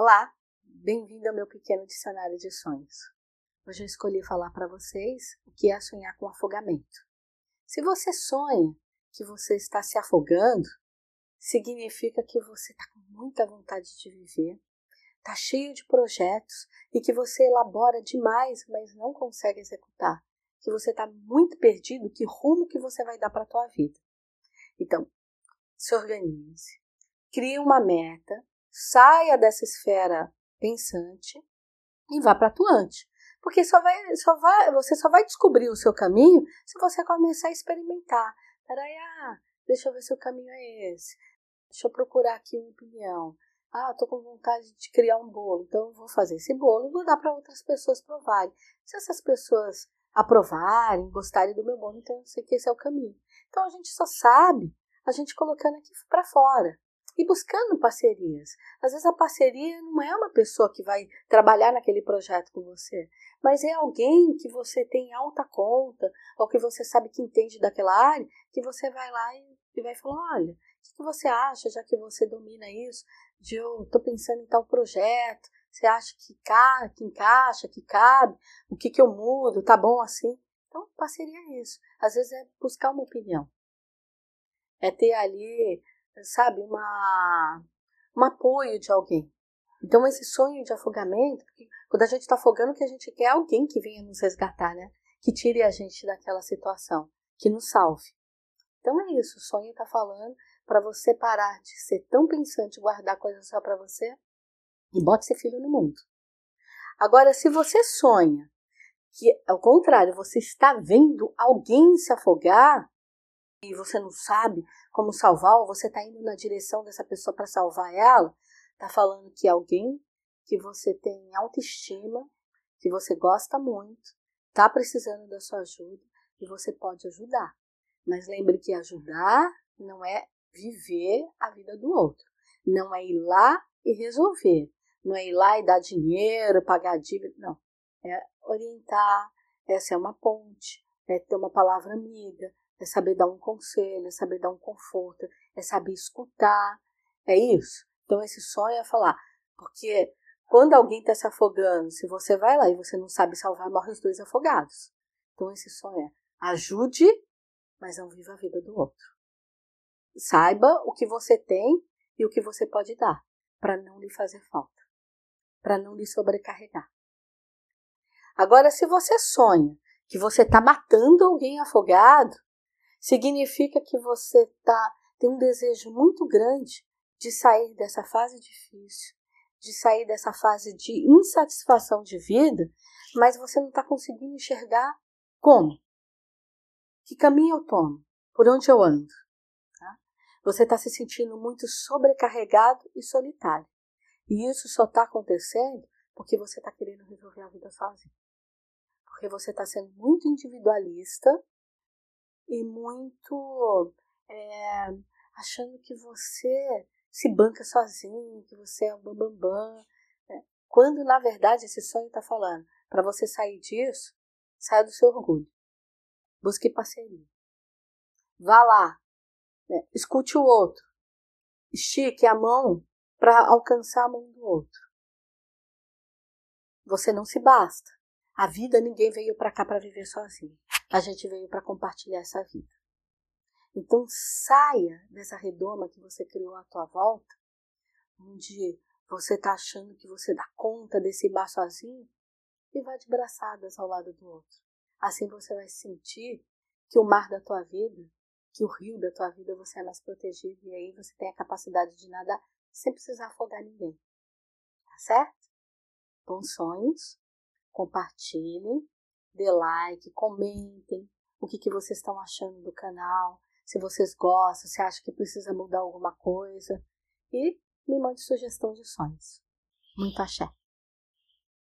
Olá, bem-vindo ao meu pequeno dicionário de sonhos. Hoje eu escolhi falar para vocês o que é sonhar com afogamento. Se você sonha que você está se afogando, significa que você está com muita vontade de viver, está cheio de projetos e que você elabora demais, mas não consegue executar, que você está muito perdido, que rumo que você vai dar para a tua vida. Então, se organize, crie uma meta, saia dessa esfera pensante e vá para atuante. Porque você só vai descobrir o seu caminho se você começar a experimentar. Peraí, deixa eu ver se o caminho é esse. Deixa eu procurar aqui uma opinião. Eu estou com vontade de criar um bolo, então eu vou fazer esse bolo e vou dar para outras pessoas provarem. Se essas pessoas aprovarem, gostarem do meu bolo, então eu sei que esse é o caminho. Então a gente só sabe, a gente colocando aqui para fora e buscando parcerias. Às vezes a parceria não é uma pessoa que vai trabalhar naquele projeto com você, mas é alguém que você tem alta conta ou que você sabe que entende daquela área, que você vai lá e vai falar, olha, o que você acha, já que você domina isso, de eu estou pensando em tal projeto, você acha que encaixa, que cabe, o que eu mudo, tá bom assim? Então, parceria é isso. Às vezes é buscar uma opinião. É ter ali, sabe, um apoio de alguém. Então, esse sonho de afogamento, quando a gente está afogando, o que a gente quer é alguém que venha nos resgatar, né? Que tire a gente daquela situação, que nos salve. Então é isso, o sonho está falando para você parar de ser tão pensante, guardar coisas só para você e bote seu filho no mundo. Agora, se você sonha que, ao contrário, você está vendo alguém se afogar e você não sabe como salvar, ou você está indo na direção dessa pessoa para salvar ela, está falando que alguém que você tem autoestima, que você gosta muito, está precisando da sua ajuda e você pode ajudar. Mas lembre que ajudar não é viver a vida do outro. Não é ir lá e resolver. Não é ir lá e dar dinheiro, pagar dívida. Não. É orientar, é ser uma ponte, é ter uma palavra amiga, é saber dar um conselho, é saber dar um conforto, é saber escutar. É isso. Então esse sonho é falar. Porque quando alguém está se afogando, se você vai lá e você não sabe salvar, morre os dois afogados. Então esse sonho é ajude, mas não viva a vida do outro. Saiba o que você tem e o que você pode dar, para não lhe fazer falta, para não lhe sobrecarregar. Agora, se você sonha que você está matando alguém afogado, significa que você tem um desejo muito grande de sair dessa fase difícil, de sair dessa fase de insatisfação de vida, mas você não está conseguindo enxergar como. Que caminho eu tomo? Por onde eu ando? Tá? Você está se sentindo muito sobrecarregado e solitário. E isso só está acontecendo porque você está querendo resolver a vida sozinho. Porque você está sendo muito individualista e muito achando que você se banca sozinho, que você é um bambambam. Né? Quando, na verdade, esse sonho está falando, para você sair disso, saia do seu orgulho. Busque parceria. Vá lá. Né? Escute o outro. Estique a mão para alcançar a mão do outro. Você não se basta. A vida, ninguém veio para cá para viver sozinho. A gente veio para compartilhar essa vida. Então saia dessa redoma que você criou à tua volta, onde você está achando que você dá conta desse bar sozinho, e vá de braçadas ao lado do outro. Assim você vai sentir que o mar da tua vida, que o rio da tua vida, você é mais protegido. E aí você tem a capacidade de nadar sem precisar afogar ninguém. Tá certo? Bons sonhos. Compartilhem. Dê like. Comentem o que vocês estão achando do canal. Se vocês gostam, se acham que precisa mudar alguma coisa. E me mande sugestão de sonhos. Muito axé.